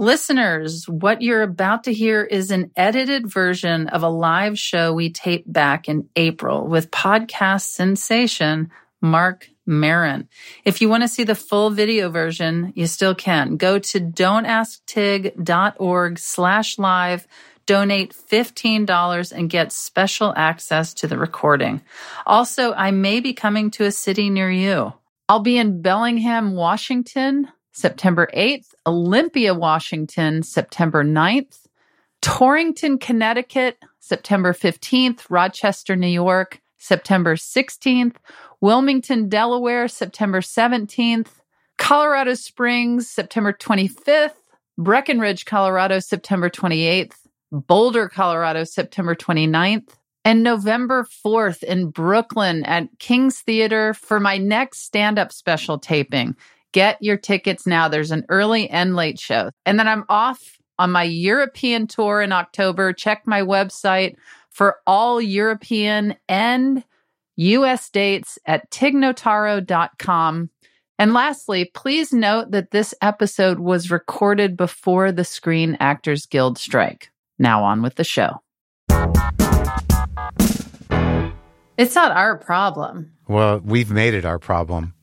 Listeners, what you're about to hear is an edited version of a live show we taped back in April with podcast sensation Marc Maron. If you want to see the full video version, you still can. Go to don'tasktig.org/live, donate $15, and get special access to the recording. Also, I may be coming to a city near you. I'll be in Bellingham, Washington, September 8th, Olympia, Washington, September 9th, Torrington, Connecticut, September 15th, Rochester, New York, September 16th, Wilmington, Delaware, September 17th, Colorado Springs, September 25th, Breckenridge, Colorado, September 28th, Boulder, Colorado, September 29th, and November 4th in Brooklyn at King's Theater for my next stand-up special taping. Get your tickets now. There's an early and late show. And then I'm off on my European tour in October. Check my website for all European and U.S. dates at tignotaro.com. And lastly, please note that this episode was recorded before the Screen Actors Guild strike. Now on with the show. It's not our problem. Well, we've made it our problem.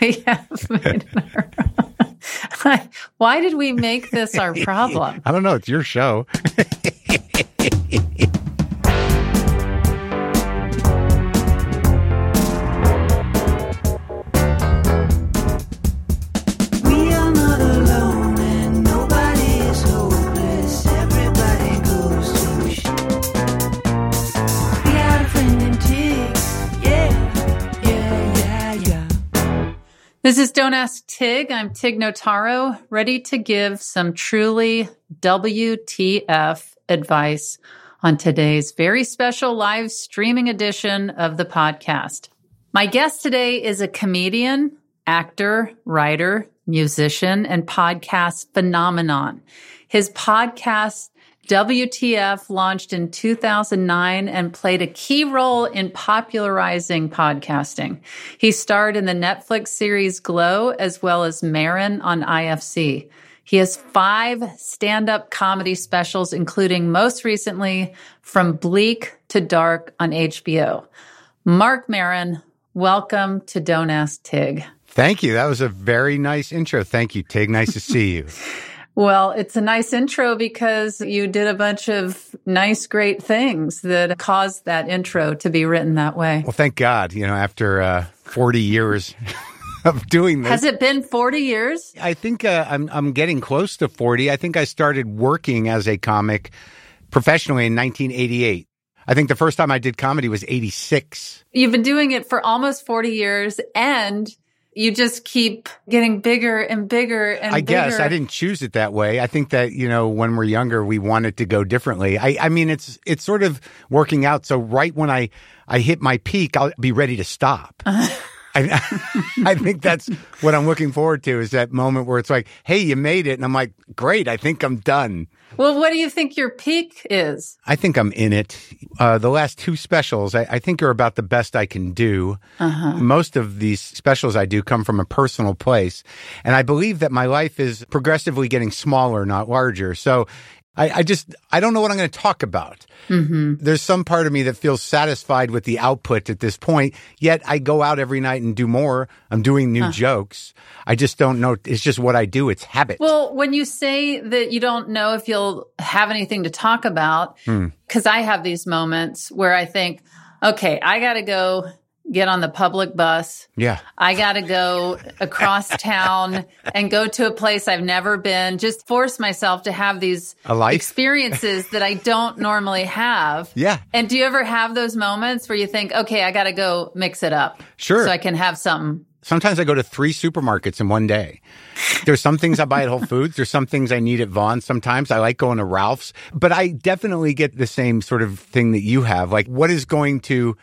We have made it our... Why did we make this our problem? I don't know. It's your show. This is Don't Ask Tig. I'm Tig Notaro, ready to give some truly WTF advice on today's very special live streaming edition of the podcast. My guest today is a comedian, actor, writer, musician, and podcast phenomenon. His podcast, WTF, launched in 2009 and played a key role in popularizing podcasting. He starred in the Netflix series Glow, as well as Maron on IFC. He has 5 stand-up comedy specials, including most recently From Bleak to Dark on HBO. Marc Maron, welcome to Don't Ask Tig. Thank you. That was a very nice intro. Thank you, Tig. Nice to see you. Well, it's a nice intro because you did a bunch of nice, great things that caused that intro to be written that way. Well, thank God, you know, after 40 years of doing this. Has it been 40 years? I think I'm getting close to 40. I think I started working as a comic professionally in 1988. I think the first time I did comedy was 86. You've been doing it for almost 40 years and... You just keep getting bigger and bigger and bigger. I guess I didn't choose it that way. I think that, you know, when we're younger, we want it to go differently. I mean, it's sort of working out. So right when I hit my peak, I'll be ready to stop. I think that's what I'm looking forward to is that moment where it's like, hey, you made it. And I'm like, great, I think I'm done. Well, what do you think your peak is? I think I'm in it. The last 2 specials, I think are about the best I can do. Uh-huh. Most of these specials I do come from a personal place. And I believe that my life is progressively getting smaller, not larger. So I don't know what I'm going to talk about. Mm-hmm. There's some part of me that feels satisfied with the output at this point, yet I go out every night and do more. I'm doing new jokes. I just don't know. It's just what I do. It's habit. Well, when you say that you don't know if you'll have anything to talk about, because I have these moments where I think, okay, I got to go get on the public bus. Yeah. I got to go across town and go to a place I've never been. Just force myself to have these experiences that I don't normally have. Yeah. And do you ever have those moments where you think, okay, I got to go mix it up. Sure. So I can have something. Sometimes I go to 3 supermarkets in one day. There's some things I buy at Whole Foods. There's some things I need at Vaughn's. Sometimes I like going to Ralph's. But I definitely get the same sort of thing that you have. Like, what is going to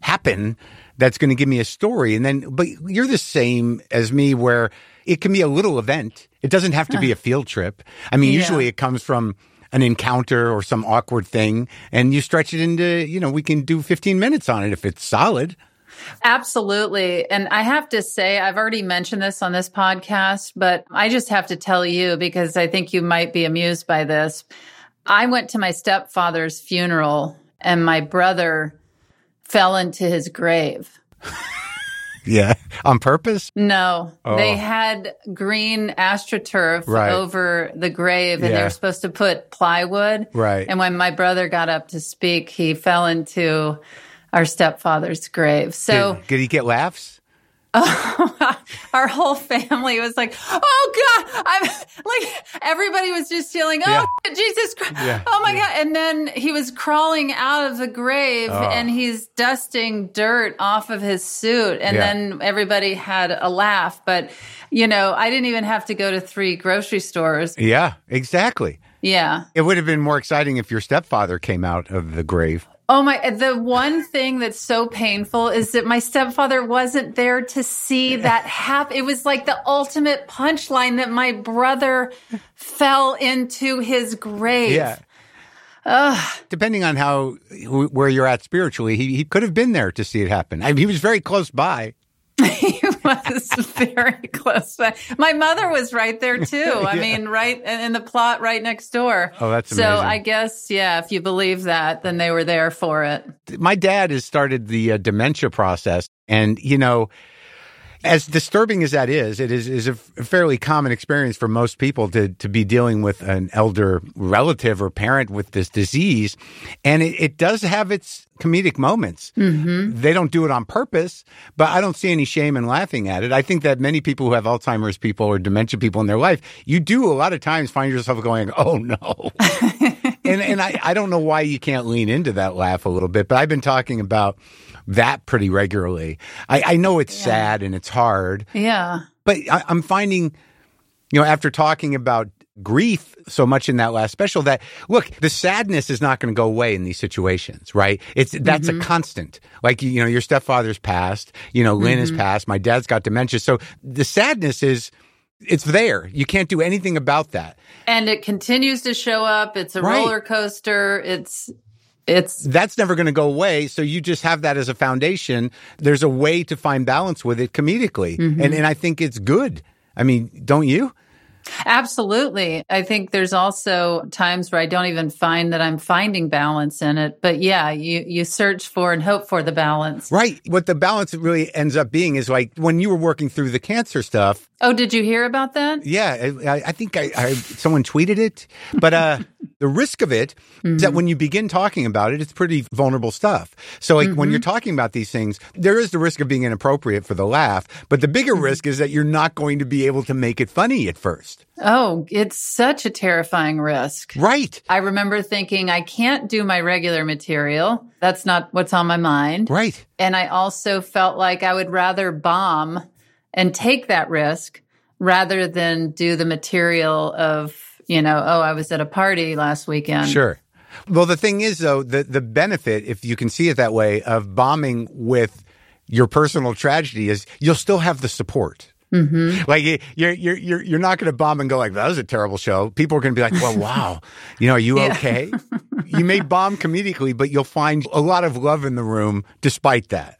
happen that's going to give me a story? And then, but you're the same as me where it can be a little event. It doesn't have to be a field trip. I mean, usually it comes from an encounter or some awkward thing and you stretch it into, you know, we can do 15 minutes on it if it's solid. Absolutely. And I have to say, I've already mentioned this on this podcast, but I just have to tell you, because I think you might be amused by this. I went to my stepfather's funeral and my brother fell into his grave. Yeah. On purpose? No. Oh. They had green AstroTurf over the grave, and they were supposed to put plywood. Right. And when my brother got up to speak, he fell into our stepfather's grave. So did he get laughs? Oh, our whole family was like, oh, God. I'm like, everybody was just yelling, Jesus Christ. Yeah. Oh, my God. And then he was crawling out of the grave and he's dusting dirt off of his suit. And then everybody had a laugh. But, you know, I didn't even have to go to 3 grocery stores. Yeah, exactly. Yeah. It would have been more exciting if your stepfather came out of the grave. Oh my, the one thing that's so painful is that my stepfather wasn't there to see that happen. It was like the ultimate punchline that my brother fell into his grave. Yeah. Ugh. Depending on where you're at spiritually, he could have been there to see it happen. I mean, he was very close by. He was very close by. My mother was right there too. I mean, right in the plot right next door. Oh, that's amazing. So I guess, if you believe that, then they were there for it. My dad has started the dementia process. And, you know, as disturbing as that is, it is a fairly common experience for most people to be dealing with an elder relative or parent with this disease. And it does have its comedic moments. Mm-hmm. They don't do it on purpose, but I don't see any shame in laughing at it. I think that many people who have Alzheimer's people or dementia people in their life, you do a lot of times find yourself going, oh, no. And I don't know why you can't lean into that laugh a little bit, but I've been talking about that pretty regularly. I know it's sad and it's hard. Yeah. But I'm finding, you know, after talking about grief so much in that last special that, look, the sadness is not going to go away in these situations, right? That's a constant. Like, you know, your stepfather's passed, you know, Lynn has passed, my dad's got dementia. So the sadness is, it's there. You can't do anything about that. And it continues to show up. It's a roller coaster. That's never going to go away. So you just have that as a foundation. There's a way to find balance with it comedically. Mm-hmm. And I think it's good. I mean, don't you? Absolutely. I think there's also times where I don't even find that I'm finding balance in it. But yeah, you search for and hope for the balance. Right. What the balance really ends up being is like when you were working through the cancer stuff. Oh, did you hear about that? Yeah. I think someone tweeted it. But the risk of it is that when you begin talking about it, it's pretty vulnerable stuff. So like when you're talking about these things, there is the risk of being inappropriate for the laugh. But the bigger risk is that you're not going to be able to make it funny at first. Oh, it's such a terrifying risk. Right. I remember thinking, I can't do my regular material. That's not what's on my mind. Right. And I also felt like I would rather bomb and take that risk rather than do the material of, you know, I was at a party last weekend. Sure. Well, the thing is, though, the benefit, if you can see it that way, of bombing with your personal tragedy is you'll still have the support. Mm-hmm. Like you're not going to bomb and go like, that was a terrible show. People are going to be like, well, wow, you know, are you okay? You may bomb comedically, but you'll find a lot of love in the room despite that.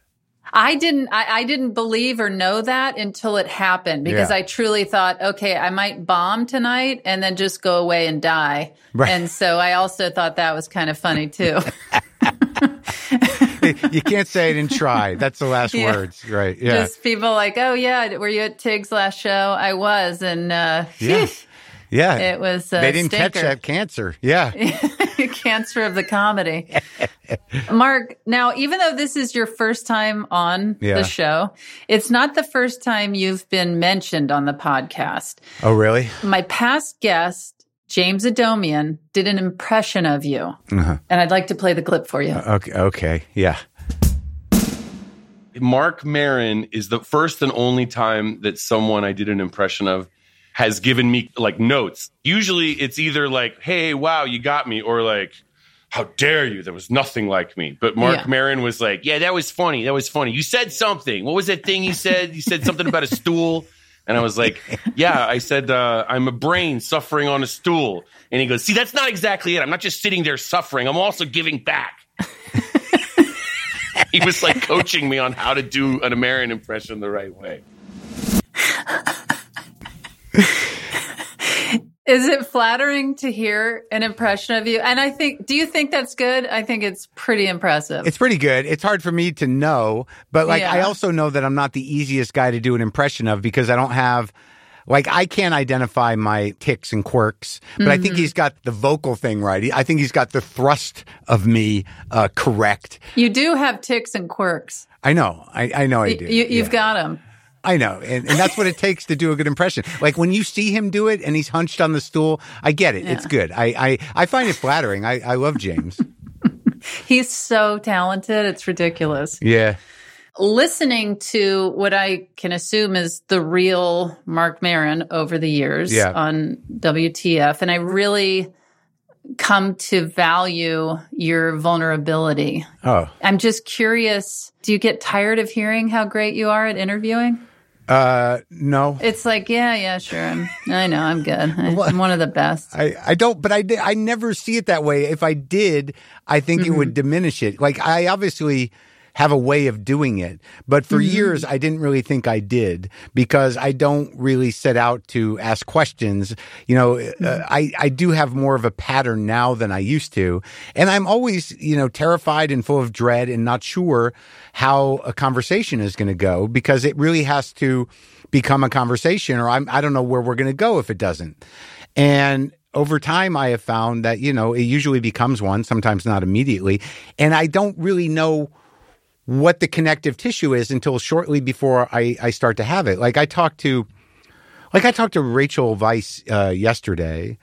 I didn't believe or know that until it happened, because I truly thought, okay, I might bomb tonight and then just go away and die. Right. And so I also thought that was kind of funny too. You can't say it and try. That's the last words, right? Yeah. Just people like, oh, yeah, were you at Tig's last show? I was. And it was a They didn't stinker. Catch that cancer. Yeah. Cancer of the comedy. Marc, now, even though this is your first time on the show, it's not the first time you've been mentioned on the podcast. Oh, really? My past guest, James Adomian, did an impression of you. Uh-huh. And I'd like to play the clip for you. Okay. Yeah. Marc Maron is the first and only time that someone I did an impression of has given me like notes. Usually it's either like, hey, wow, you got me. Or like, how dare you? There was nothing like me. But Marc Maron was like, yeah, that was funny. That was funny. You said something. What was that thing you said? You said something about a stool. And I was like, yeah, I said, I'm a brain suffering on a stool. And he goes, see, that's not exactly it. I'm not just sitting there suffering. I'm also giving back. He was like coaching me on how to do an American impression the right way. Is it flattering to hear an impression of you? And I think, do you think that's good? I think it's pretty impressive. It's pretty good. It's hard for me to know, but like, yeah. I also know that I'm not the easiest guy to do an impression of because I don't have, like, I can't identify my ticks and quirks, but I think he's got the vocal thing right. I think he's got the thrust of me correct. You do have ticks and quirks. I know. I know I do. You've got them. I know. And that's what it takes to do a good impression. Like when you see him do it and he's hunched on the stool, I get it. Yeah. It's good. I find it flattering. I love James. He's so talented. It's ridiculous. Yeah. Listening to what I can assume is the real Marc Maron over the years on WTF. And I really come to value your vulnerability. Oh. I'm just curious, do you get tired of hearing how great you are at interviewing? No. It's like, yeah, sure. I know, I'm good. I'm one of the best. I don't, but I never see it that way. If I did, I think it would diminish it. Like, I obviously have a way of doing it, but for years, I didn't really think I did because I don't really set out to ask questions. You know, I do have more of a pattern now than I used to. And I'm always, you know, terrified and full of dread and not sure how a conversation is going to go because it really has to become a conversation or I don't know where we're going to go if it doesn't. And over time, I have found that, you know, it usually becomes one, sometimes not immediately. And I don't really know what the connective tissue is until shortly before I start to have it. Like I talked to Rachel Weiss yesterday,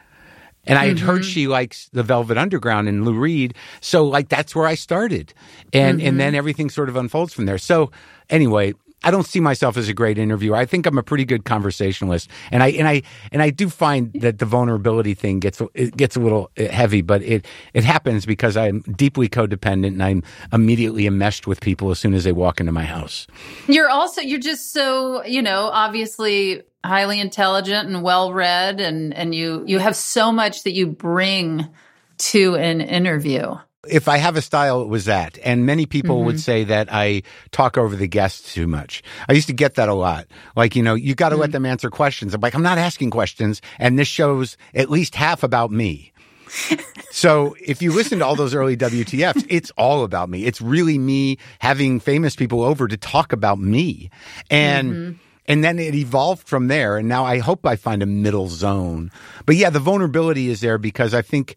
and I had heard she likes the Velvet Underground and Lou Reed. So like that's where I started. And then everything sort of unfolds from there. So anyway, I don't see myself as a great interviewer. I think I'm a pretty good conversationalist. And I do find that the vulnerability thing gets a little heavy, but it happens because I'm deeply codependent and I'm immediately enmeshed with people as soon as they walk into my house. You're just so, you know, obviously highly intelligent and well-read and you have so much that you bring to an interview. If I have a style, it was that. And many people would say that I talk over the guests too much. I used to get that a lot. Like, you know, you got to let them answer questions. I'm like, I'm not asking questions. And this show's at least half about me. So if you listen to all those early WTFs, it's all about me. It's really me having famous people over to talk about me. And and then it evolved from there. And now I hope I find a middle zone. But yeah, the vulnerability is there because I think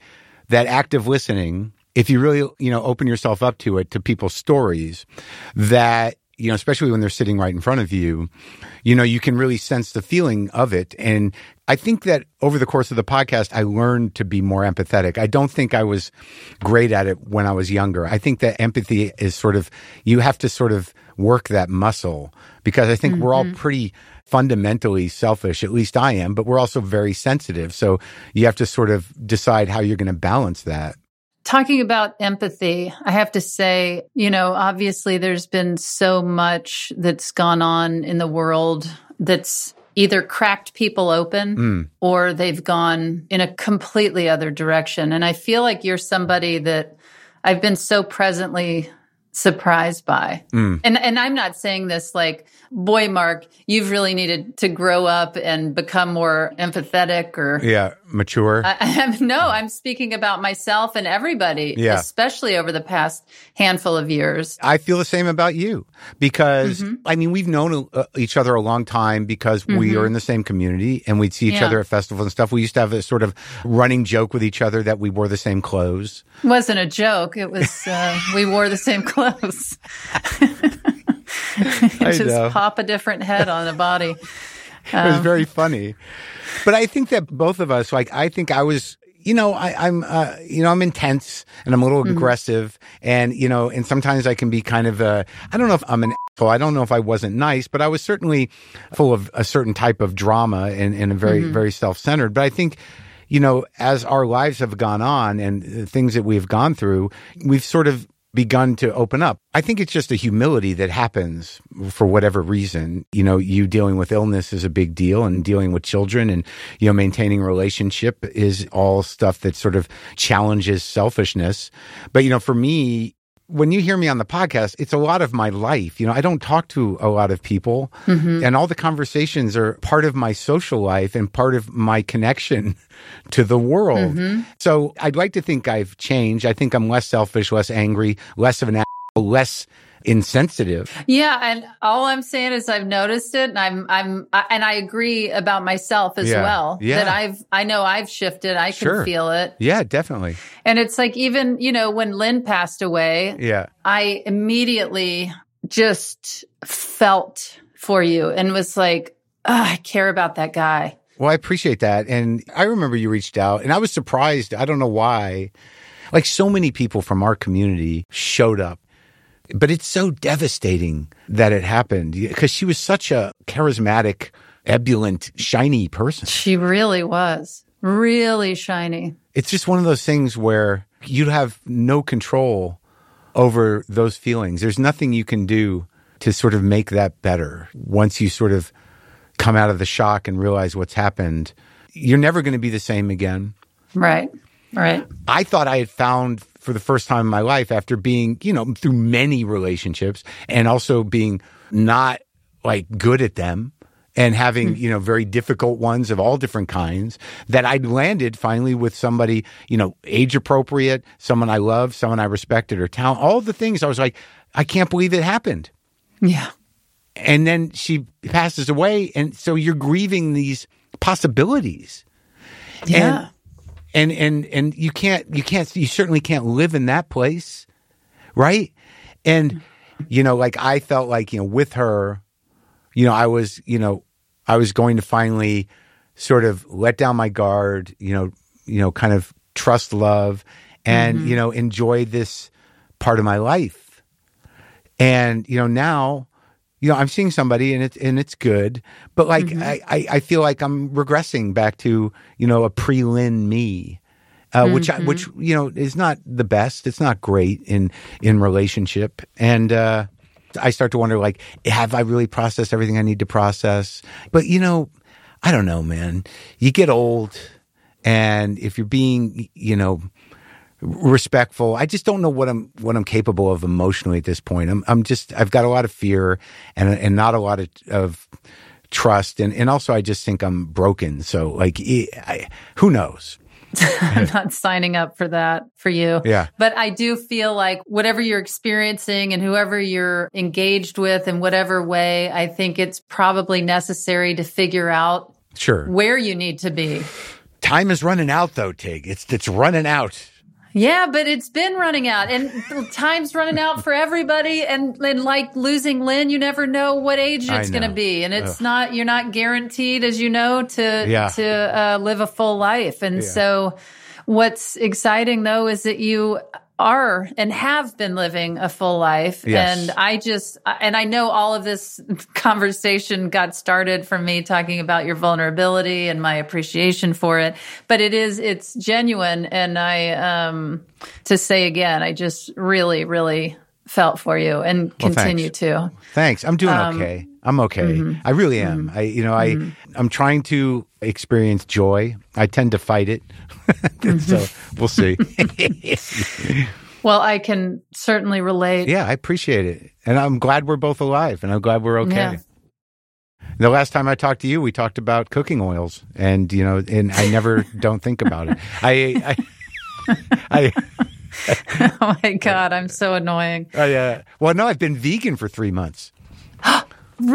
that active listening, if you really, you know, open yourself up to it, to people's stories that, you know, especially when they're sitting right in front of you, you know, you can really sense the feeling of it. And I think that over the course of the podcast, I learned to be more empathetic. I don't think I was great at it when I was younger. I think that empathy is sort of, you have to sort of work that muscle because I think we're all pretty fundamentally selfish, at least I am, but we're also very sensitive. So you have to sort of decide how you're going to balance that. Talking about empathy, I have to say, you know, obviously there's been so much that's gone on in the world that's either cracked people open or they've gone in a completely other direction. And I feel like you're somebody that I've been so presently surprised by. And I'm not saying this like, boy, Marc, you've really needed to grow up and become more empathetic or... Yeah, mature. I'm speaking about myself and everybody, especially over the past handful of years. I feel the same about you because, I mean, we've known each other a long time because we are in the same community and we'd see each other at festivals and stuff. We used to have a sort of running joke with each other that we wore the same clothes. It wasn't a joke. It was, we wore the same clothes. Just pop a different head on a body. It was very funny. But I think that both of us, like, I think I was, you know, I'm intense and I'm a little aggressive and, you know, and sometimes I can be kind of I don't know if I'm an asshole. I don't know if I wasn't nice, but I was certainly full of a certain type of drama and a very, very self-centered. But I think, you know, as our lives have gone on and the things that we've gone through, we've sort of begun to open up. I think it's just a humility that happens for whatever reason. You know, you dealing with illness is a big deal and dealing with children and, you know, maintaining relationship is all stuff that sort of challenges selfishness. But, you know, for me, when you hear me on the podcast, it's a lot of my life. You know, I don't talk to a lot of people, and all the conversations are part of my social life and part of my connection to the world. So I'd like to think I've changed. I think I'm less selfish, less angry, less of an asshole, less insensitive. Yeah, and all I'm saying is I've noticed it, and I agree about myself as well. Yeah. That I know I've shifted. I can feel it. Yeah, definitely. And it's like, even, you know, when Lynn passed away, I immediately just felt for you and was like, oh, I care about that guy. Well, I appreciate that. And I remember you reached out, and I was surprised. I don't know why. Like, so many people from our community showed up. But it's so devastating that it happened, because she was such a charismatic, ebullient, shiny person. She really was. Really shiny. It's just one of those things where you have no control over those feelings. There's nothing you can do to sort of make that better. Once you sort of come out of the shock and realize what's happened, you're never going to be the same again. Right, right. I thought I had found, for the first time in my life, after being, you know, through many relationships and also being not like good at them and having, you know, very difficult ones of all different kinds, that I'd landed finally with somebody, you know, age appropriate, someone I loved, someone I respected, or talent, all the things. I was like, I can't believe it happened. Yeah. And then she passes away. And so you're grieving these possibilities. Yeah. And you certainly can't live in that place, right? And, you know, like, I felt like, you know, with her, you know, I was going to finally sort of let down my guard, you know, kind of trust love and, you know, enjoy this part of my life. And, you know, now, you know, I'm seeing somebody and it's good, but like, I feel like I'm regressing back to, you know, a pre-Lynn me, which, you know, is not the best. It's not great in relationship. And I start to wonder, like, have I really processed everything I need to process? But, you know, I don't know, man, you get old, and if you're being, you know, respectful, I just don't know what I'm capable of emotionally at this point. I've got a lot of fear and not a lot of trust, and also I just think I'm broken. So like, who knows? I'm not signing up for that for you. Yeah. But I do feel like whatever you're experiencing and whoever you're engaged with in whatever way, I think it's probably necessary to figure out where you need to be. Time is running out, though, Tig. It's running out. Yeah, but it's been running out, and time's running out for everybody. And like losing Lynn, you never know what age it's going to be. And it's not, you're not guaranteed, as you know, to live a full life. And so what's exciting, though, is that you are and have been living a full life. Yes. And I know all of this conversation got started from me talking about your vulnerability and my appreciation for it, but it's genuine. And I to say again, I just really, really felt for you and continue to. Thanks. I'm doing okay. I'm okay. I really am. I'm trying to experience joy. I tend to fight it. So we'll see. Well, I can certainly relate. Yeah, I appreciate it. And I'm glad we're both alive, and I'm glad we're okay. Yeah. The last time I talked to you, we talked about cooking oils, and, you know, and I never don't think about it. Oh my God, I'm so annoying. Oh yeah. Well, no, I've been vegan for 3 months.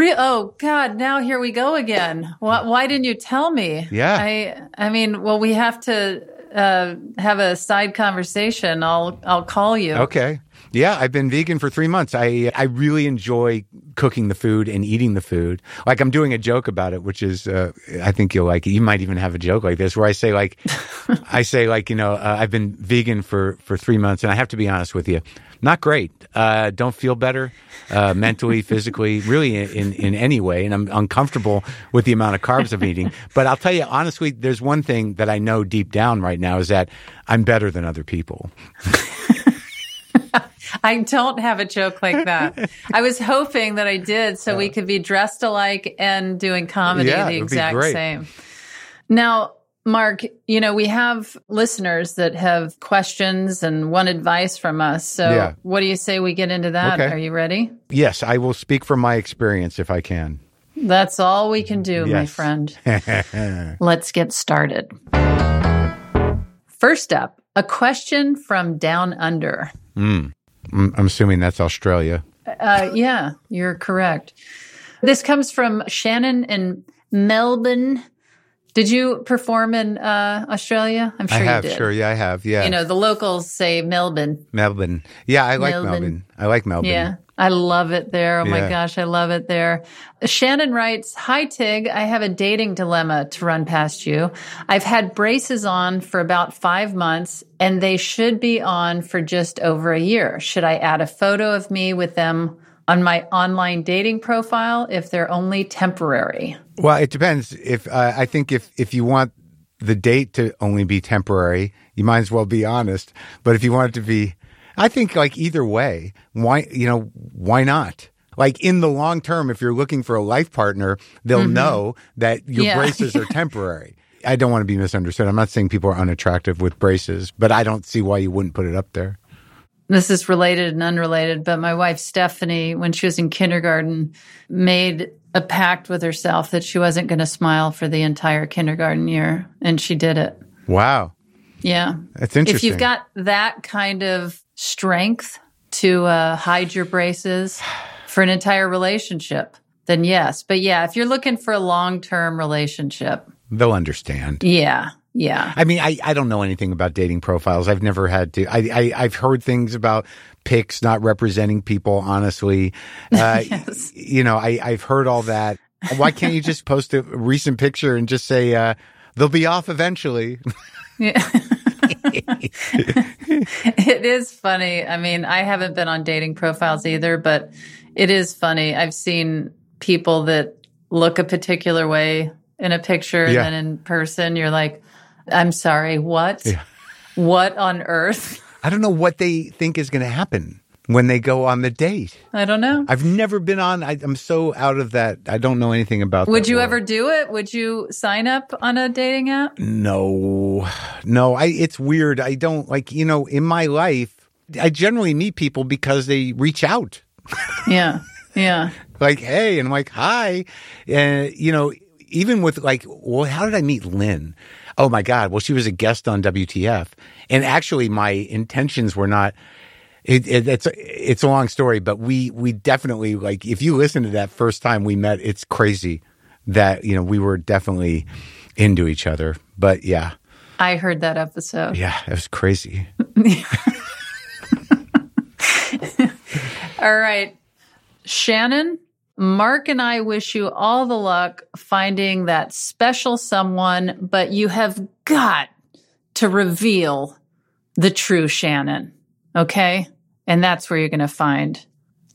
Oh God, now here we go again. Why didn't you tell me? Yeah. I mean, well, we have to have a side conversation. I'll call you. Okay. Yeah, I've been vegan for 3 months. I really enjoy cooking the food and eating the food. Like, I'm doing a joke about it, which is, I think you'll like it. You might even have a joke like this, where I say, like, you know, I've been vegan for 3 months, and I have to be honest with you, not great. Don't feel better mentally, physically, really in any way. And I'm uncomfortable with the amount of carbs I'm eating. But I'll tell you, honestly, there's one thing that I know deep down right now, is that I'm better than other people. I don't have a joke like that. I was hoping that I did, so we could be dressed alike and doing comedy the exact same. Now, Marc, you know, we have listeners that have questions and want advice from us. So what do you say we get into that? Okay. Are you ready? Yes, I will speak from my experience if I can. That's all we can do, my friend. Let's get started. First up, a question from Down Under. I'm assuming that's Australia. Yeah, you're correct. This comes from Shannon in Melbourne. Did you perform in Australia? I'm sure you did. I have. You know, the locals say Melbourne. Melbourne. Yeah, I like Melbourne. Yeah, I love it there. Oh my gosh, I love it there. Shannon writes, "Hi, Tig. I have a dating dilemma to run past you. I've had braces on for about 5 months, and they should be on for just over a year. Should I add a photo of me with them on my online dating profile if they're only temporary?" Well, it depends. If I think if you want the date to only be temporary, you might as well be honest. But if you want it to be, I think like either way, why not? Like in the long term, if you're looking for a life partner, they'll know that your braces are temporary. I don't want to be misunderstood. I'm not saying people are unattractive with braces, but I don't see why you wouldn't put it up there. This is related and unrelated, but my wife, Stephanie, when she was in kindergarten, made a pact with herself that she wasn't going to smile for the entire kindergarten year, and she did it. Wow. Yeah. That's interesting. If you've got that kind of strength to hide your braces for an entire relationship, then yes. But yeah, if you're looking for a long-term relationship, they'll understand. Yeah. Yeah. I mean, I don't know anything about dating profiles. I've never had to. I've heard things about pics not representing people, honestly. Yes. You know, I've heard all that. Why can't you just post a recent picture and just say, they'll be off eventually? Yeah. It is funny. I mean, I haven't been on dating profiles either, but it is funny. I've seen people that look a particular way in a picture and then in person, you're like, I'm sorry, what? Yeah. What on earth? I don't know what they think is going to happen when they go on the date. I don't know. I've never been on. I'm so out of that. I don't know anything about that. Would you ever do it? Would you sign up on a dating app? No. It's weird. I don't in my life, I generally meet people because they reach out. Yeah. Like, hey, and I'm like, hi. And, even with how did I meet Lynn? Oh, my God. Well, she was a guest on WTF. And actually, my intentions were not – it's a long story, but we definitely – if you listen to that first time we met, it's crazy that, we were definitely into each other. But, yeah. I heard that episode. Yeah, it was crazy. All right. Shannon? Marc and I wish you all the luck finding that special someone, but you have got to reveal the true Shannon, okay? And that's where you're going to find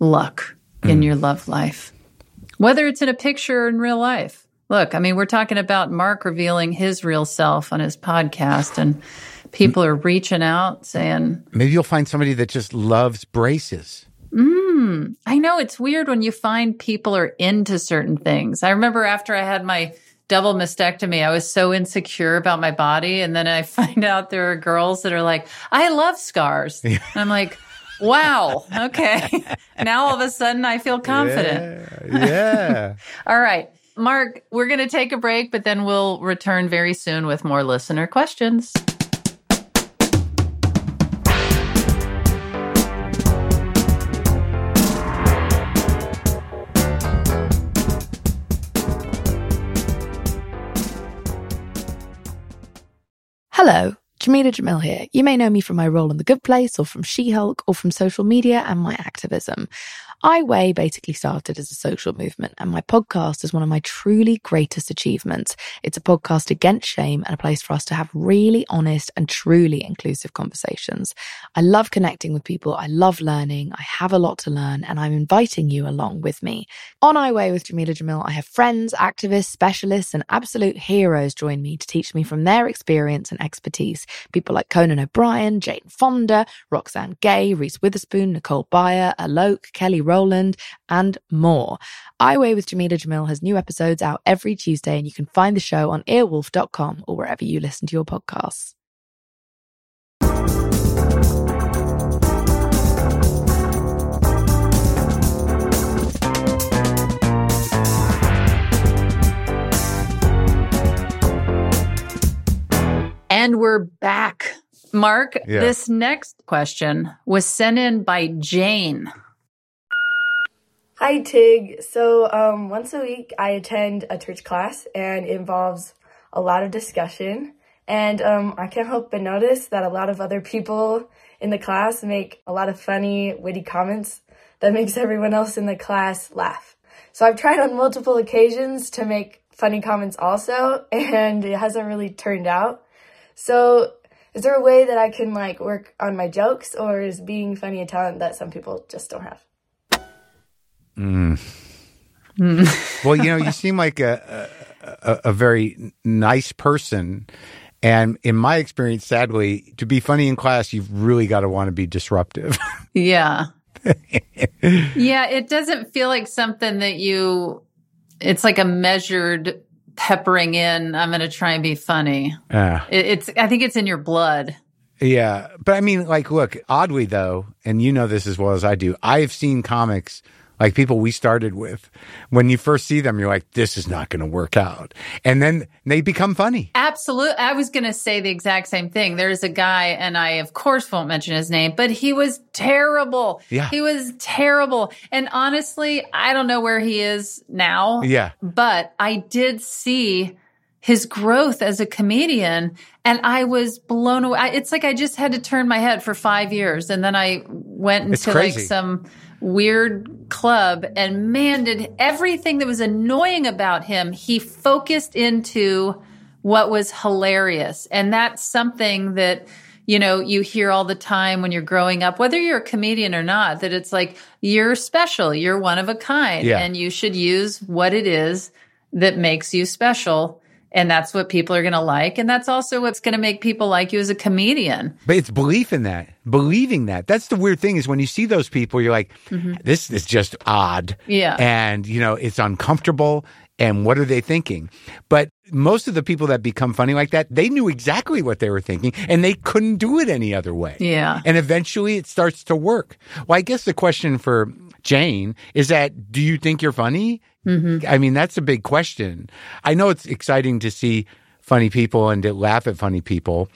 luck in your love life, whether it's in a picture or in real life. Look, I mean, we're talking about Marc revealing his real self on his podcast, and people are reaching out saying... Maybe you'll find somebody that just loves braces. I know it's weird when you find people are into certain things. I remember after I had my double mastectomy, I was so insecure about my body. And then I find out there are girls that are like, I love scars. Yeah. And I'm like, wow, okay. Now all of a sudden I feel confident. Yeah. All right. Marc, we're going to take a break, but then we'll return very soon with more listener questions. Hello, Jameela Jamil here. You may know me from my role in The Good Place or from She-Hulk or from social media and my activism. I Weigh basically started as a social movement, and my podcast is one of my truly greatest achievements. It's a podcast against shame and a place for us to have really honest and truly inclusive conversations. I love connecting with people. I love learning. I have a lot to learn, and I'm inviting you along with me. On I Weigh with Jameela Jamil, I have friends, activists, specialists, and absolute heroes join me to teach me from their experience and expertise. People like Conan O'Brien, Jane Fonda, Roxanne Gay, Reese Witherspoon, Nicole Byer, Alok, Kelly Rowland, and more. I Weigh with Jameela Jamil has new episodes out every Tuesday, and you can find the show on earwolf.com or wherever you listen to your podcasts. And we're back. Mark, This next question was sent in by Jane. Hi, Tig. So once a week, I attend a church class, and it involves a lot of discussion. And I can't help but notice that a lot of other people in the class make a lot of funny, witty comments that makes everyone else in the class laugh. So I've tried on multiple occasions to make funny comments also, and it hasn't really turned out. So is there a way that I can work on my jokes, or is being funny a talent that some people just don't have? Well, you seem like a very nice person. And in my experience, sadly, to be funny in class, you've really got to want to be disruptive. Yeah. Yeah, it doesn't feel like something that it's like a measured peppering in, I'm going to try and be funny. I think it's in your blood. Yeah. But I mean, look, oddly though, and you know this as well as I do, I've seen comics, people we started with, when you first see them, you're like, this is not going to work out. And then they become funny. Absolutely. I was going to say the exact same thing. There's a guy, and I, of course, won't mention his name, but he was terrible. Yeah. He was terrible. And honestly, I don't know where he is now. Yeah. But I did see his growth as a comedian, and I was blown away. It's like I just had to turn my head for 5 years, and then I went into some weird club, and man, did everything that was annoying about him, he focused into what was hilarious. And that's something that, you hear all the time when you're growing up, whether you're a comedian or not, that it's like, you're special, you're one of a kind, and you should use what it is that makes you special. And that's what people are going to like. And that's also what's going to make people like you as a comedian. But it's belief in that, believing that. That's the weird thing is when you see those people, you're like, this is just odd. Yeah. And, it's uncomfortable. And what are they thinking? But most of the people that become funny like that, they knew exactly what they were thinking, and they couldn't do it any other way. Yeah. And eventually it starts to work. Well, I guess the question for Jane is that, do you think you're funny? Mm-hmm. I mean, that's a big question. I know it's exciting to see funny people and to laugh at funny people,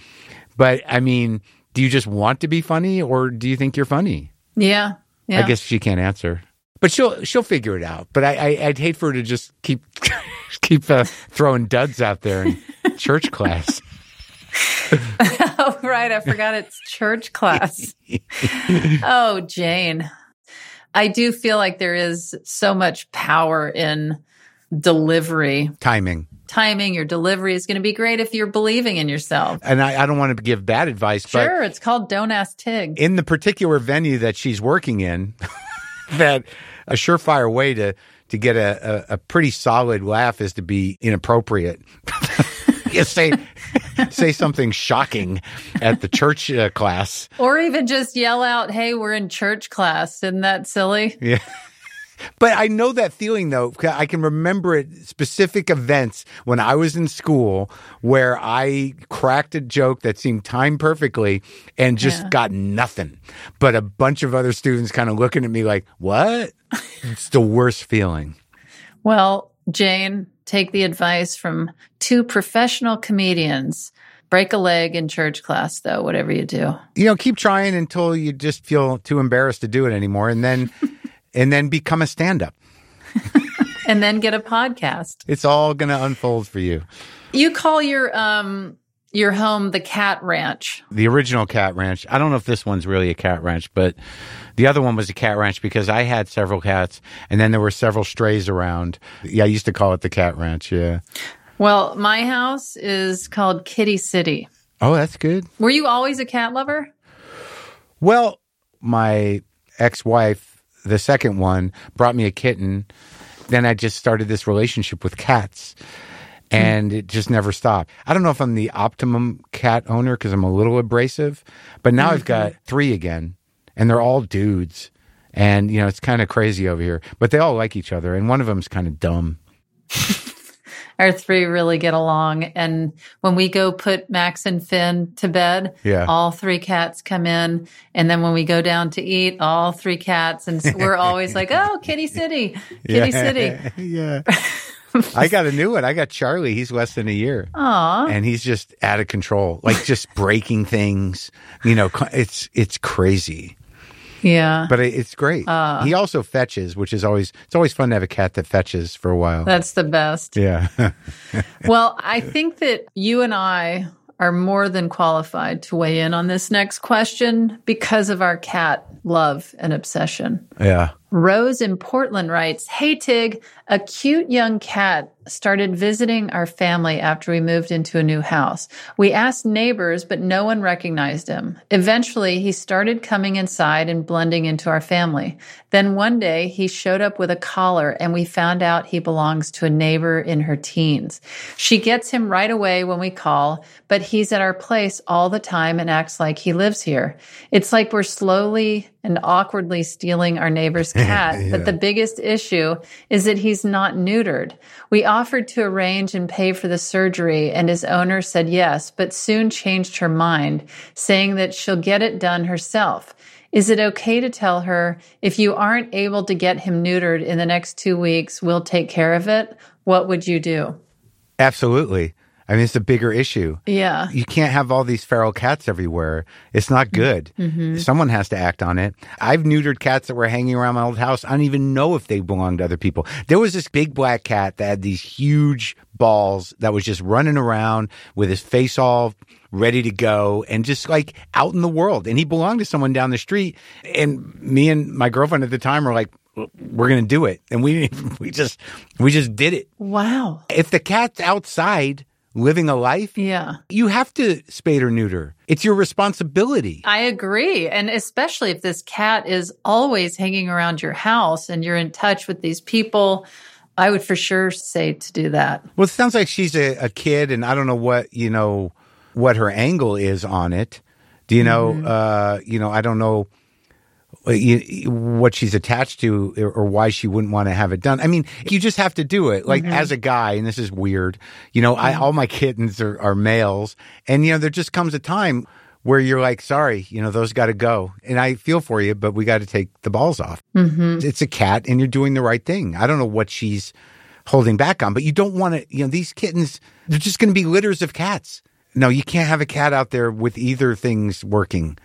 but I mean, do you just want to be funny, or do you think you're funny? Yeah. I guess she can't answer, but she'll figure it out. But I'd hate for her to just keep throwing duds out there in church class. Oh, right. I forgot it's church class. Oh, Jane. I do feel like there is so much power in delivery. Timing, your delivery is going to be great if you're believing in yourself. And I don't want to give bad advice, but... Sure, it's called Don't Ask Tig. In the particular venue that she's working in, that a surefire way to get a pretty solid laugh is to be inappropriate. Say something shocking at the church class. Or even just yell out, hey, we're in church class. Isn't that silly? Yeah. But I know that feeling, though. I can remember specific events when I was in school where I cracked a joke that seemed timed perfectly and just got nothing. But a bunch of other students kind of looking at me like, what? It's the worst feeling. Well, Jane, take the advice from two professional comedians. Break a leg in church class, though, whatever you do. Keep trying until you just feel too embarrassed to do it anymore, and then become a stand-up. And then get a podcast. It's all going to unfold for you. You call your home the Cat Ranch. The original Cat Ranch. I don't know if this one's really a cat ranch, but the other one was a cat ranch because I had several cats, and then there were several strays around. Yeah, I used to call it the Cat Ranch, yeah. Well, my house is called Kitty City. Oh, that's good. Were you always a cat lover? Well, my ex-wife, the second one, brought me a kitten. Then I just started this relationship with cats. and it just never stopped. I don't know if I'm the optimum cat owner because I'm a little abrasive, but now I've got three again, and they're all dudes. And, you know, it's kind of crazy over here, but they all like each other, and one of them's kind of dumb. Our three really get along, and when we go put Max and Finn to bed, all three cats come in, and then when we go down to eat, all three cats, and we're always like, oh, kitty city, kitty city. Yeah. I got a new one. I got Charlie. He's less than a year. Aww. And he's just out of control, like just breaking things. You know, it's crazy. Yeah. But it's great. He also fetches, which is always, it's always fun to have a cat that fetches for a while. That's the best. Yeah. Well, I think that you and I are more than qualified to weigh in on this next question because of our cat love and obsession. Yeah. Rose in Portland writes, "Hey, Tig, a cute young cat started visiting our family after we moved into a new house. We asked neighbors, but no one recognized him. Eventually, he started coming inside and blending into our family. Then one day, he showed up with a collar, and we found out he belongs to a neighbor in her teens. She gets him right away when we call, but he's at our place all the time and acts like he lives here. It's like we're slowly and awkwardly stealing our neighbor's cat, but the biggest issue is that he's not neutered. We offered to arrange and pay for the surgery, and his owner said yes, but soon changed her mind, saying that she'll get it done herself. Is it okay to tell her, if you aren't able to get him neutered in the next 2 weeks, we'll take care of it? What would you do?" Absolutely. I mean, it's a bigger issue. Yeah. You can't have all these feral cats everywhere. It's not good. Mm-hmm. Someone has to act on it. I've neutered cats that were hanging around my old house. I don't even know if they belonged to other people. There was this big black cat that had these huge balls that was just running around with his face all ready to go and just like out in the world. And he belonged to someone down the street. And me and my girlfriend at the time were like, we're going to do it. And we just did it. Wow. If the cat's outside living a life, you have to spay or neuter. It's your responsibility. I agree. And especially if this cat is always hanging around your house and you're in touch with these people, I would for sure say to do that. Well, it sounds like she's a kid, and I don't know what her angle is on it. Do you know, I don't know what she's attached to or why she wouldn't want to have it done. I mean, you just have to do it. Like as a guy, and this is weird, you know, all my kittens are males, and, you know, there just comes a time where you're like, sorry, you know, those got to go. And I feel for you, but we got to take the balls off. Mm-hmm. It's a cat and you're doing the right thing. I don't know what she's holding back on, but you don't want to, you know, these kittens, they're just going to be litters of cats. No, you can't have a cat out there with either things working.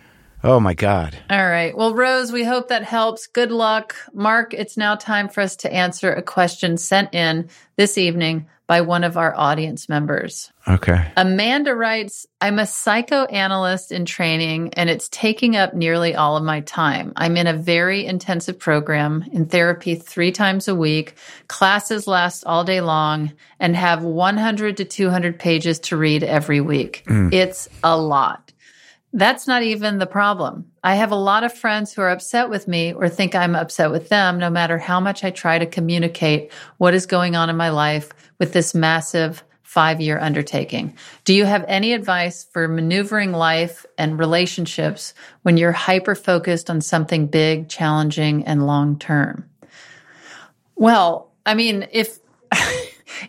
Oh, my God. All right. Well, Rose, we hope that helps. Good luck. Mark, it's now time for us to answer a question sent in this evening by one of our audience members. Okay. Amanda writes, "I'm a psychoanalyst in training, and it's taking up nearly all of my time. I'm in a very intensive program, in therapy 3 times a week, classes last all day long, and have 100 to 200 pages to read every week. It's a lot. That's not even the problem. I have a lot of friends who are upset with me or think I'm upset with them, no matter how much I try to communicate what is going on in my life with this massive 5-year undertaking. Do you have any advice for maneuvering life and relationships when you're hyper-focused on something big, challenging, and long-term?" Well, I mean, if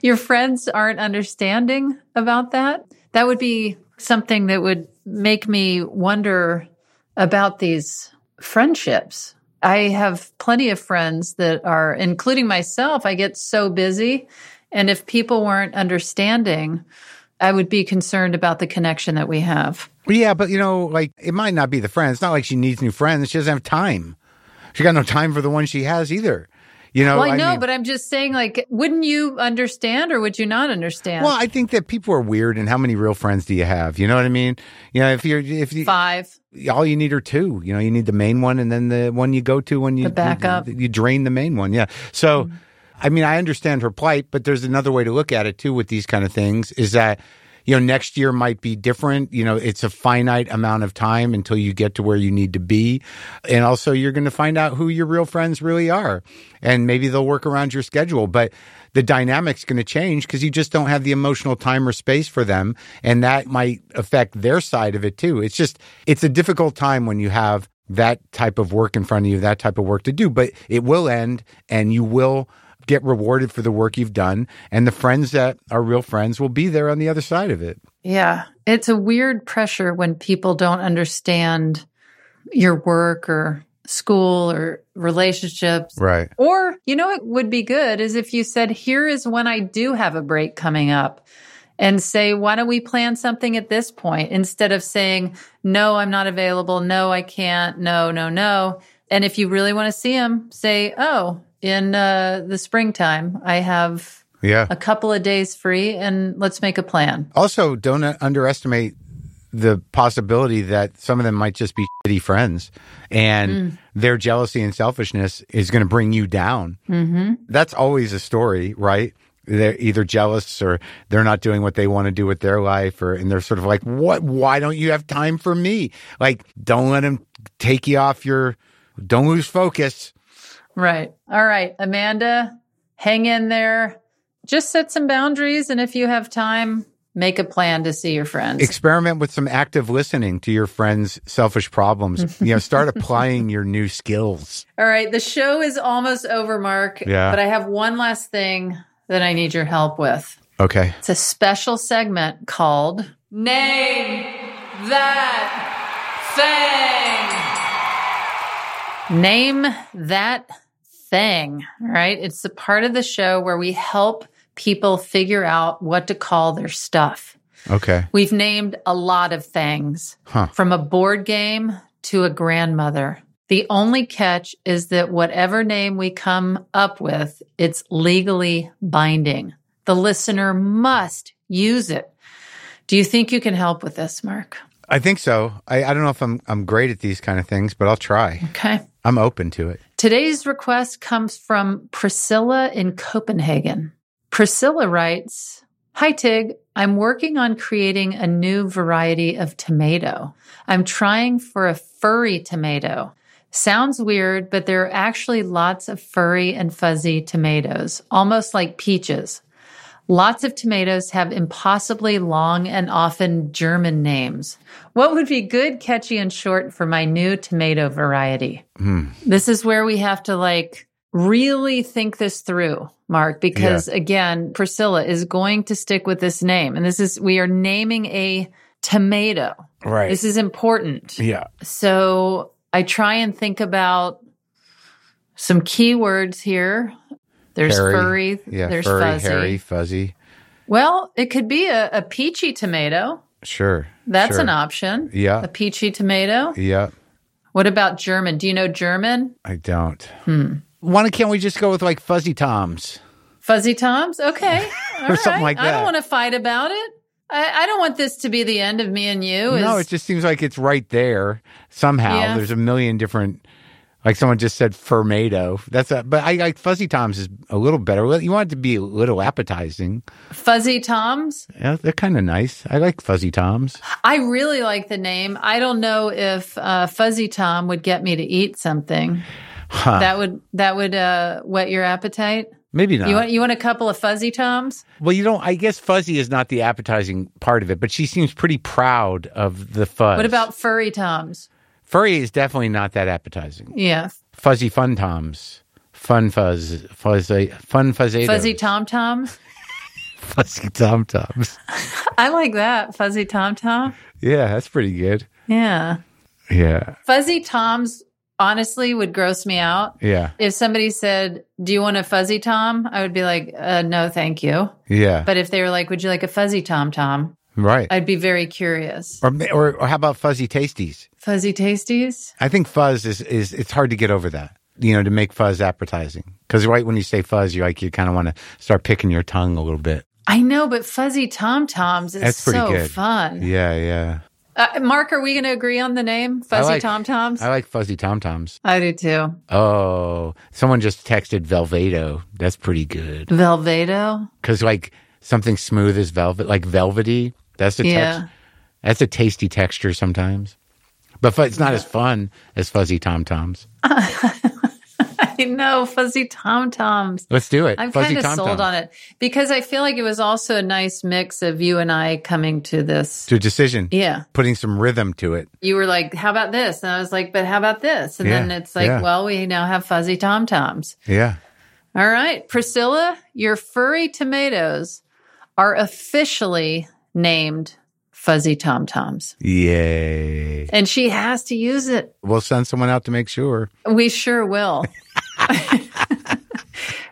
your friends aren't understanding about that, that would be something that would make me wonder about these friendships. I have plenty of friends that are, including myself, I get so busy. And if people weren't understanding, I would be concerned about the connection that we have. Yeah, but you know, like, it might not be the friends. It's not like she needs new friends. She doesn't have time. She got no time for the one she has either. You know, well, I know, but I'm just saying, like, wouldn't you understand or would you not understand? Well, I think that people are weird, and how many real friends do you have? You know what I mean? You know, if you 5, all you need are 2. You know, you need the main one and then the one you go to when you back up. You drain the main one. Yeah. So, I mean, I understand her plight, but there's another way to look at it too with these kind of things, is that you know, next year might be different. You know, it's a finite amount of time until you get to where you need to be. And also you're going to find out who your real friends really are. And maybe they'll work around your schedule. But the dynamic's going to change because you just don't have the emotional time or space for them. And that might affect their side of it too. It's just, it's a difficult time when you have that type of work in front of you, that type of work to do. But it will end and you will get rewarded for the work you've done. And the friends that are real friends will be there on the other side of it. Yeah. It's a weird pressure when people don't understand your work or school or relationships. Right. Or, you know, it would be good is if you said, here is when I do have a break coming up. And say, why don't we plan something at this point? Instead of saying, no, I'm not available. No, I can't. No. And if you really want to see him, say, oh, in the springtime, I have a couple of days free and let's make a plan. Also, don't underestimate the possibility that some of them might just be shitty friends and their jealousy and selfishness is going to bring you down. Mm-hmm. That's always a story, right? They're either jealous or they're not doing what they want to do with their life, or and they're sort of like, what? Why don't you have time for me? Like, don't let them take you off your, don't lose focus. Right. All right, Amanda, hang in there. Just set some boundaries. And if you have time, make a plan to see your friends. Experiment with some active listening to your friends' selfish problems. You know, start applying your new skills. All right. The show is almost over, Mark. Yeah. But I have one last thing that I need your help with. Okay. It's a special segment called Name That Thing. Name That Thing, right? It's the part of the show where we help people figure out what to call their stuff. Okay. We've named a lot of things, from a board game to a grandmother. The only catch is that whatever name we come up with, it's legally binding. The listener must use it. Do you think you can help with this, Mark? I think so. I don't know if I'm great at these kind of things, but I'll try. Okay. I'm open to it. Today's request comes from Priscilla in Copenhagen. Priscilla writes, "Hi, Tig. I'm working on creating a new variety of tomato. I'm trying for a furry tomato. Sounds weird, but there are actually lots of furry and fuzzy tomatoes, almost like peaches. Lots of tomatoes have impossibly long and often German names. What would be good, catchy, and short for my new tomato variety?" This is where we have to really think this through, Mark, because again, Priscilla is going to stick with this name. And we are naming a tomato. Right. This is important. Yeah. So I try and think about some keywords here. There's hairy, furry. Yeah, there's furry, fuzzy. Hairy, fuzzy. Well, it could be a peachy tomato. Sure. That's an option. Yeah. A peachy tomato. Yeah. What about German? Do you know German? I don't. Why can't we just go with Fuzzy Toms? Fuzzy Toms? Okay. All or something right. like that. I don't want to fight about it. I don't want this to be the end of me and you. No, it just seems like it's right there somehow. Yeah. There's a million different, someone just said Fermato. But I like Fuzzy Toms is a little better. You want it to be a little appetizing. Fuzzy Toms? Yeah, they're kind of nice. I like Fuzzy Toms. I really like the name. I don't know if Fuzzy Tom would get me to eat something. Huh. That would whet your appetite? Maybe not. You want a couple of Fuzzy Toms? Well, I guess fuzzy is not the appetizing part of it, but she seems pretty proud of the fuzz. What about Furry Toms? Furry is definitely not that appetizing. Yeah. Fuzzy Fun Toms. Fun Fuzzados. Fuzzy Tom Toms? Fuzzy Tom Toms. I like that. Fuzzy Tom Tom? Yeah, that's pretty good. Yeah. Yeah. Fuzzy Toms honestly would gross me out. Yeah. If somebody said, do you want a Fuzzy Tom? I would be like, no, thank you. Yeah. But if they were like, would you like a Fuzzy Tom Tom? Right. I'd be very curious. Or how about Fuzzy Tasties? Fuzzy Tasties? I think fuzz is it's hard to get over that, to make fuzz appetizing. Because right when you say fuzz, you kind of want to start picking your tongue a little bit. I know, but Fuzzy Tom Toms is so good. Fun. Yeah. Mark, are we going to agree on the name? Fuzzy Tom Toms? I like Fuzzy Tom Toms. I do too. Oh, someone just texted Velveto. That's pretty good. Velveto? Because something smooth is velvet, like velvety. That's the text. That's a tasty texture sometimes. But it's not as fun as fuzzy tom-toms. I know, fuzzy tom-toms. Let's do it. I'm kind of sold on it because I feel like it was also a nice mix of you and I coming to this. To a decision. Yeah. Putting some rhythm to it. You were like, how about this? And I was like, but how about this? And then it's like, well, we now have fuzzy tom-toms. Yeah. All right. Priscilla, your furry tomatoes are officially named fuzzy tom-toms. Yay. And she has to use it. We'll send someone out to make sure. We sure will.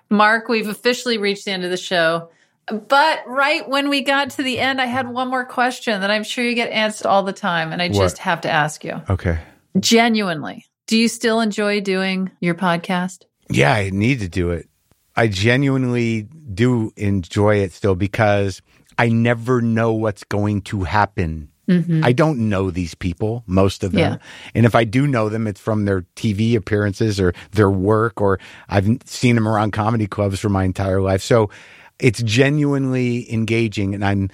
Mark, we've officially reached the end of the show. But right when we got to the end, I had one more question that I'm sure you get asked all the time. And I just have to ask you. Okay. Genuinely, do you still enjoy doing your podcast? Yeah, I need to do it. I genuinely do enjoy it still because I never know what's going to happen. Mm-hmm. I don't know these people, most of them. Yeah. And if I do know them, it's from their TV appearances or their work, or I've seen them around comedy clubs for my entire life. So it's genuinely engaging, and I'm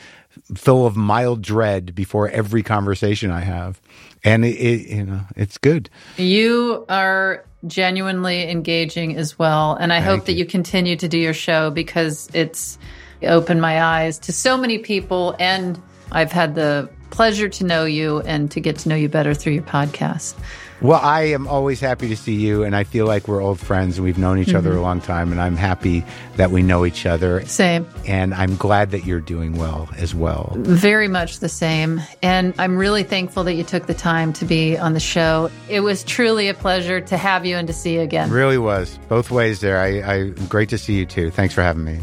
full of mild dread before every conversation I have. And it's good. You are genuinely engaging as well. And I hope that you continue to do your show because it's opened my eyes to so many people, and I've had the pleasure to know you and to get to know you better through your podcast. Well, I am always happy to see you, and I feel like we're old friends and we've known each other a long time, and I'm happy that we know each other. Same. And I'm glad that you're doing well as well. Very much the same. And I'm really thankful that you took the time to be on the show. It was truly a pleasure to have you and to see you again. It really was. Both ways there. I great to see you too. Thanks for having me.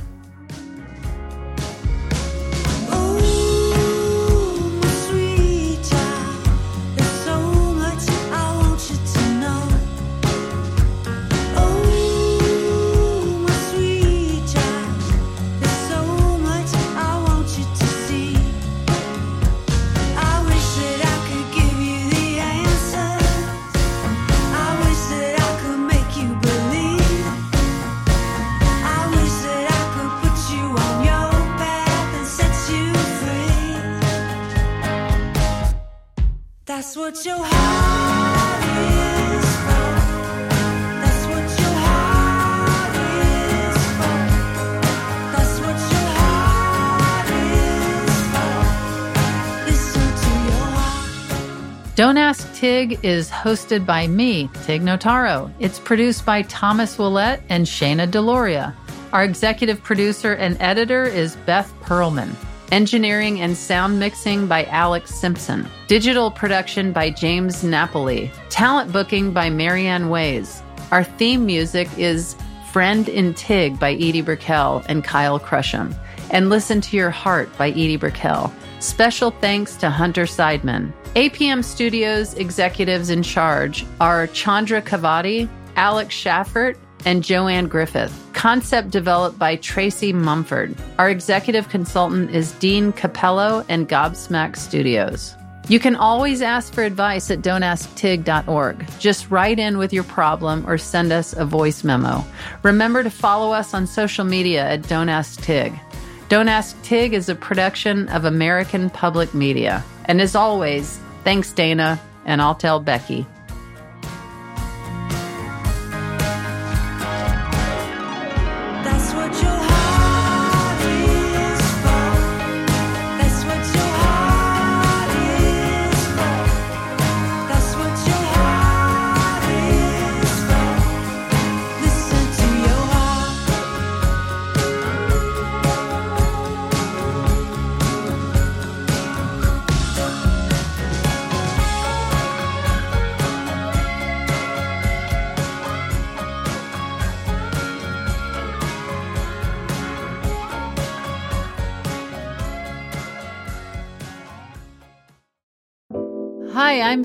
Don't Ask Tig is hosted by me, Tig Notaro. It's produced by Thomas Willett and Shayna Deloria. Our executive producer and editor is Beth Perlman. Engineering and sound mixing by Alex Simpson. Digital production by James Napoli. Talent booking by Marianne Ways. Our theme music is Friend in Tig by Edie Brickell and Kyle Crusham. And Listen to Your Heart by Edie Brickell. Special thanks to Hunter Seidman. APM Studios executives in charge are Chandra Cavati, Alex Shaffert, and Joanne Griffith. Concept developed by Tracy Mumford. Our executive consultant is Dean Capello and Gobsmack Studios. You can always ask for advice at don'tasktig.org. Just write in with your problem or send us a voice memo. Remember to follow us on social media at Don't Ask Tig. Don't Ask Tig is a production of American Public Media. And as always, thanks, Dana, and I'll tell Becky. Hi, I'm